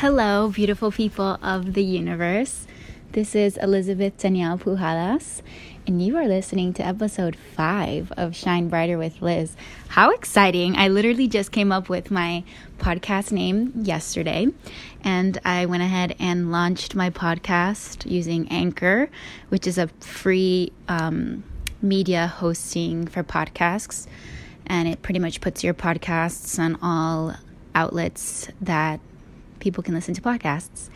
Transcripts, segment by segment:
Hello, beautiful people of the universe. This is Elizabeth Danielle Pujadas, and you are listening to episode 5 of Shine Brighter with Liz. How exciting! I literally just came up with my podcast name yesterday, and I went ahead and launched my podcast using Anchor, which is a free media hosting for podcasts, and it pretty much puts your podcasts on all outlets that people can listen to podcasts.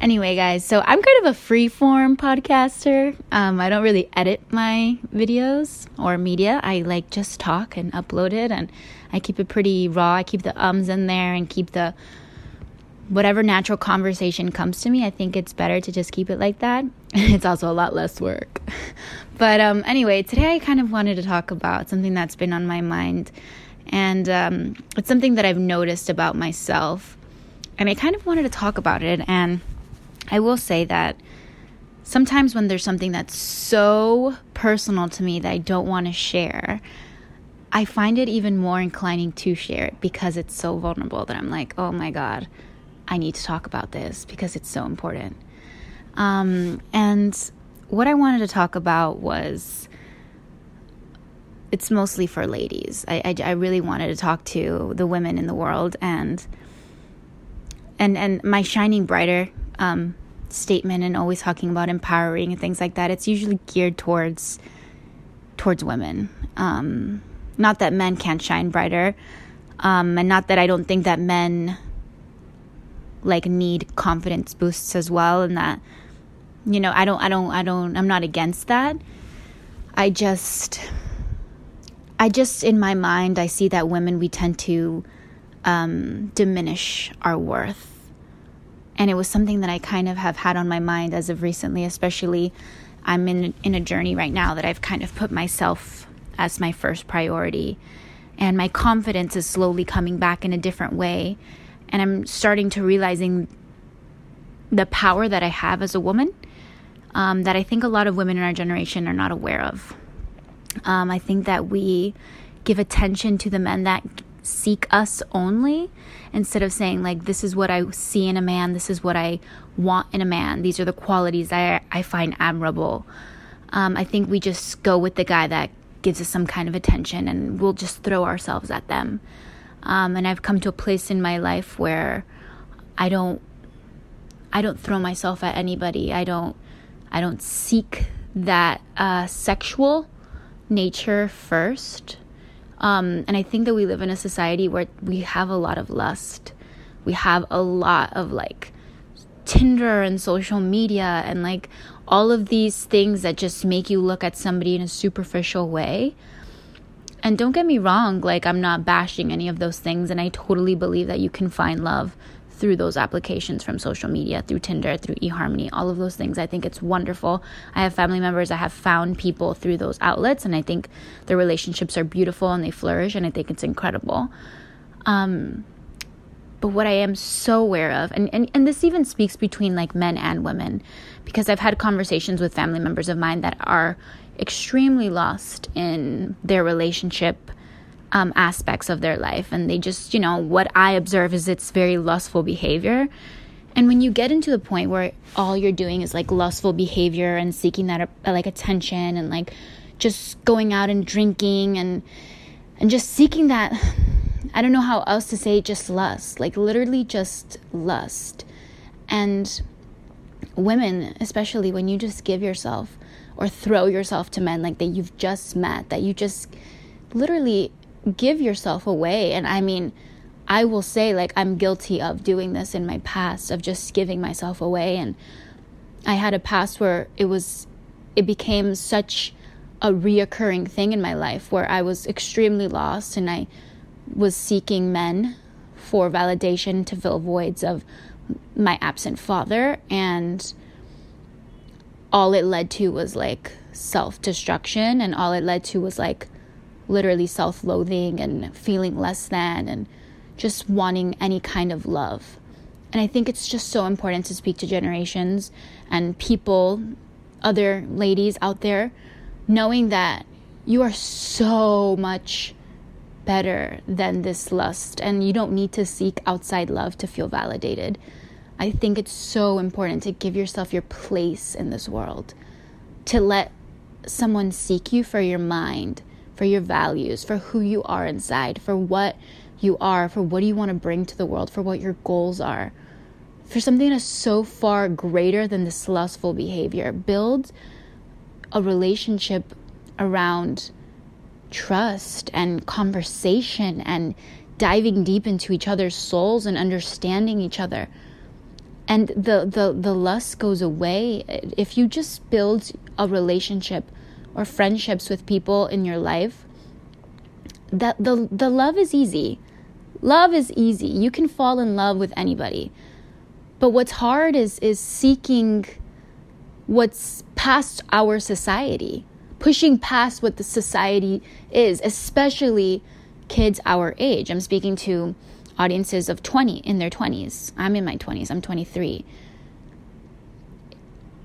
Anyway, guys, so I'm kind of a free-form podcaster. I don't really edit my videos or media. I just talk and upload it, and I keep it pretty raw. I keep the ums in there and keep the whatever natural conversation comes to me. I think it's better to just keep it like that. It's also a lot less work. But anyway, today I kind of wanted to talk about something that's been on my mind, and it's something that I've noticed about myself, and I kind of wanted to talk about it. And I will say that sometimes when there's something that's so personal to me that I don't want to share, I find it even more inclining to share it because it's so vulnerable that I'm like, oh my God, I need to talk about this because it's so important. And what I wanted to talk about was, it's mostly for ladies. I really wanted to talk to the women in the world, and my Shining Brighter statement, and always talking about empowering and things like that, it's usually geared towards women. Not that men can't shine brighter, and not that I don't think that men need confidence boosts as well, and that, you know, I'm not against that. I just in my mind, I see that women, we tend to diminish our worth. And it was something that I kind of have had on my mind as of recently, especially I'm in a journey right now that I've kind of put myself as my first priority. And my confidence is slowly coming back in a different way. And I'm starting to realizing the power that I have as a woman, that I think a lot of women in our generation are not aware of. I think that we give attention to the men that seek us only, instead of saying this is what I see in a man, this is what I want in a man, these are the qualities I find admirable. I think we just go with the guy that gives us some kind of attention, and we'll just throw ourselves at them. And I've come to a place in my life where I don't throw myself at anybody. I don't seek that sexual nature first. And I think that we live in a society where we have a lot of lust. We have a lot of Tinder and social media and all of these things that just make you look at somebody in a superficial way. And don't get me wrong, I'm not bashing any of those things, and I totally believe that you can find love through those applications, from social media, through Tinder, through eHarmony, all of those things. I think it's wonderful. I have family members that have found people through those outlets, and I think their relationships are beautiful and they flourish, and I think it's incredible. But what I am so aware of, and this even speaks between men and women, because I've had conversations with family members of mine that are extremely lost in their relationship aspects of their life, and they just, what I observe is it's very lustful behavior. And when you get into the point where all you're doing is lustful behavior and seeking that attention, and just going out and drinking and just seeking that, I don't know how else to say, just lust, literally just lust. And women, especially, when you just give yourself or throw yourself to men that you've just met, that you just literally give yourself away. And I mean, I will say I'm guilty of doing this in my past, of just giving myself away. And I had a past where it became such a reoccurring thing in my life, where I was extremely lost, and I was seeking men for validation to fill voids of my absent father. And all it led to was self-destruction, and all it led to was literally self-loathing and feeling less than, and just wanting any kind of love. And I think it's just so important to speak to generations and people, other ladies out there, knowing that you are so much better than this lust, and you don't need to seek outside love to feel validated. I think it's so important to give yourself your place in this world, to let someone seek you for your mind, for your values, for who you are inside, for what you are, for what you want to bring to the world, for what your goals are, for something that's so far greater than this lustful behavior. Build a relationship around trust and conversation and diving deep into each other's souls and understanding each other. And the lust goes away. If you just build a relationship or friendships with people in your life, that the love is easy. Love is easy. You can fall in love with anybody. But what's hard is seeking what's past our society, pushing past what the society is, especially kids our age. I'm speaking to audiences of 20, in their 20s. I'm in my 20s. I'm 23.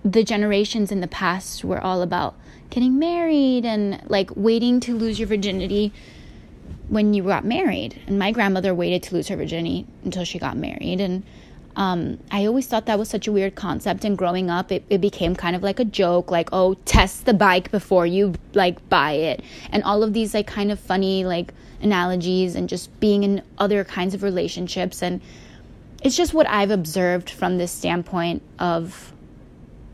The generations in the past were all about getting married and like waiting to lose your virginity when you got married. And my grandmother waited to lose her virginity until she got married. And I always thought that was such a weird concept. And growing up, it became kind of like a joke, like, oh, test the bike before you like buy it. And all of these like kind of funny like analogies and just being in other kinds of relationships. And it's just what I've observed from this standpoint of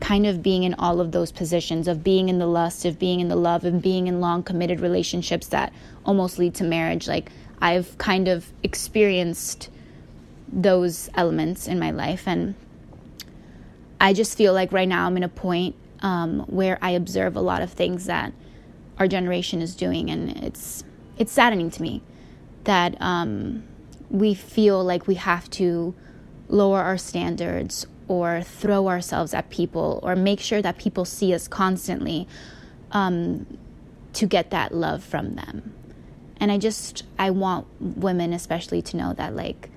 kind of being in all of those positions, of being in the lust, of being in the love, and being in long committed relationships that almost lead to marriage. Like I've kind of experienced those elements in my life. And I just feel like right now I'm in a point where I observe a lot of things that our generation is doing. And it's saddening to me that we feel like we have to lower our standards or throw ourselves at people or make sure that people see us constantly to get that love from them. And I want women especially to know that, like,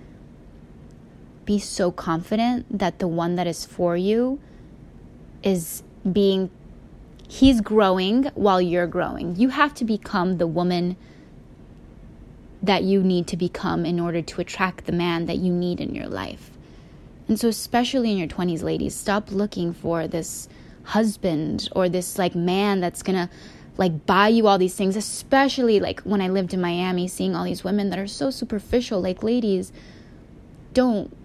be so confident that the one that is for you he's growing while you're growing. You have to become the woman that you need to become in order to attract the man that you need in your life. And so especially in your 20s, ladies, stop looking for this husband or this like man that's gonna like buy you all these things. Especially like when I lived in Miami, seeing all these women that are so superficial. Like, ladies, don't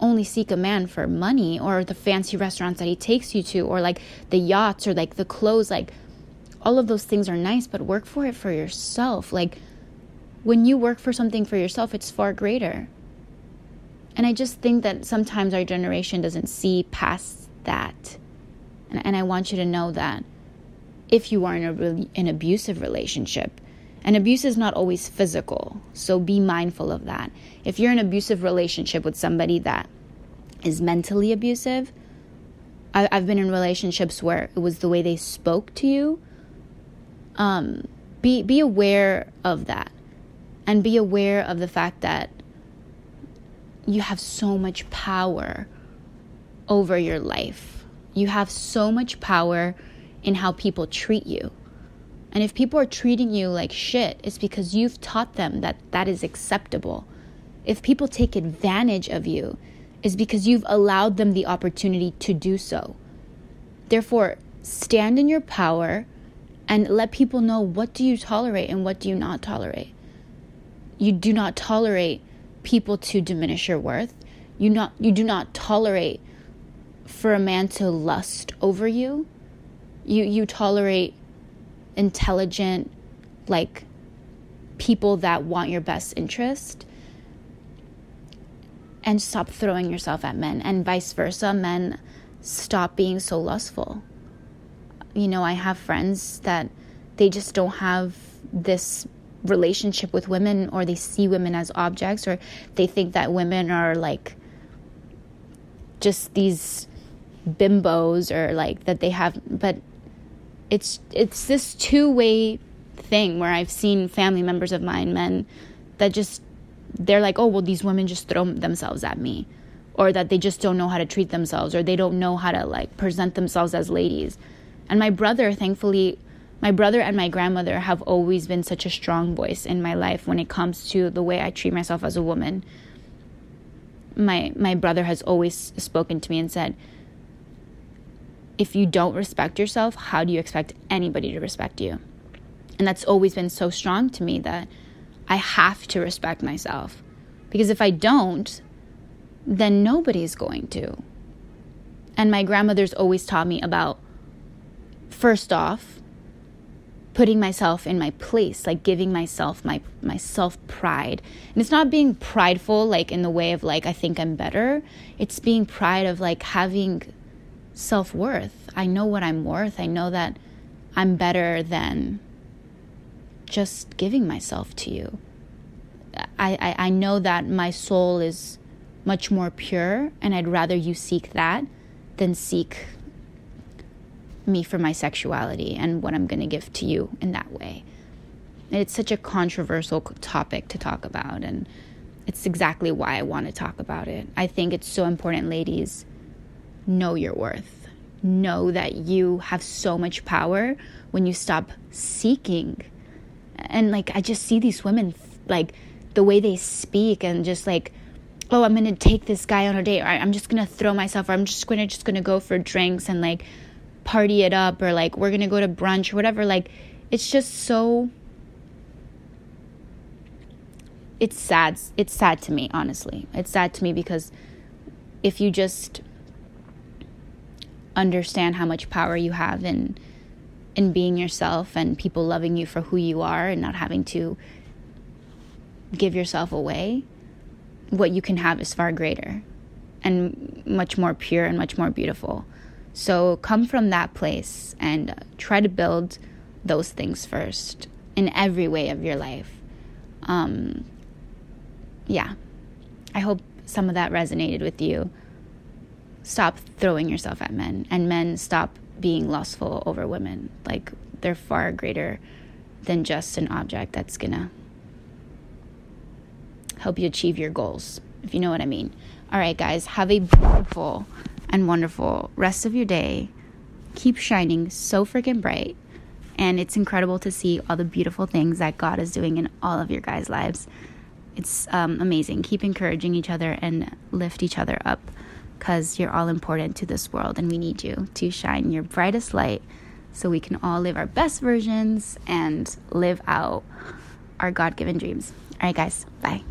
only seek a man for money or the fancy restaurants that he takes you to or like the yachts or like the clothes. Like, all of those things are nice, but work for it for yourself. Like, when you work for something for yourself, it's far greater. And I just think that sometimes our generation doesn't see past that. And I want you to know that if you are in an abusive relationship, and abuse is not always physical, so be mindful of that. If you're in an abusive relationship with somebody that is mentally abusive, I've been in relationships where it was the way they spoke to you. Be aware of that. And be aware of the fact that you have so much power over your life. You have so much power in how people treat you. And if people are treating you like shit, it's because you've taught them that that is acceptable. If people take advantage of you, it's because you've allowed them the opportunity to do so. Therefore, stand in your power and let people know, what do you tolerate and what do you not tolerate. You do not tolerate people to diminish your worth. You do not tolerate for a man to lust over you. You tolerate intelligent, like, people that want your best interest. And stop throwing yourself at men, and vice versa. Men, stop being so lustful. You know, I have friends that they just don't have this relationship with women, or they see women as objects, or they think that women are like just these bimbos, or like that they have, but it's this two-way thing where I've seen family members of mine, men, that just, they're like, oh, well, these women just throw themselves at me, or that they just don't know how to treat themselves, or they don't know how to like present themselves as ladies. And my brother and my grandmother have always been such a strong voice in my life when it comes to the way I treat myself as a woman. my brother has always spoken to me and said, if you don't respect yourself, how do you expect anybody to respect you? And that's always been so strong to me, that I have to respect myself. Because if I don't, then nobody's going to. And my grandmother's always taught me about, first off, putting myself in my place, like giving myself my self-pride. And it's not being prideful, like in the way of like, I think I'm better. It's being pride of like having self-worth. I know what I'm worth. I know that I'm better than just giving myself to you. I know that my soul is much more pure, and I'd rather you seek that than seek me for my sexuality and what I'm going to give to you in that way. It's such a controversial topic to talk about, and it's exactly why I want to talk about it. I think it's so important, ladies. Know your worth. Know that you have so much power when you stop seeking. And like, I just see these women, like the way they speak, and just like, oh, I'm going to take this guy on a date, or I'm just going to throw myself, or I'm just going to go for drinks and like party it up, or like we're going to go to brunch or whatever. Like, it's just so, it's sad. It's sad to me, honestly. It's sad to me, because if you just understand how much power you have in being yourself, and people loving you for who you are, and not having to give yourself away, what you can have is far greater and much more pure and much more beautiful. So come from that place and try to build those things first in every way of your life. I hope some of that resonated with you. Stop throwing yourself at men, and men stop being lustful over women. Like, they're far greater than just an object that's gonna help you achieve your goals, if you know what I mean. All right, guys, have a beautiful and wonderful rest of your day. Keep shining so freaking bright. And it's incredible to see all the beautiful things that God is doing in all of your guys' lives. It's amazing. Keep encouraging each other and lift each other up, because you're all important to this world, and we need you to shine your brightest light so we can all live our best versions and live out our God-given dreams. All right, guys, bye.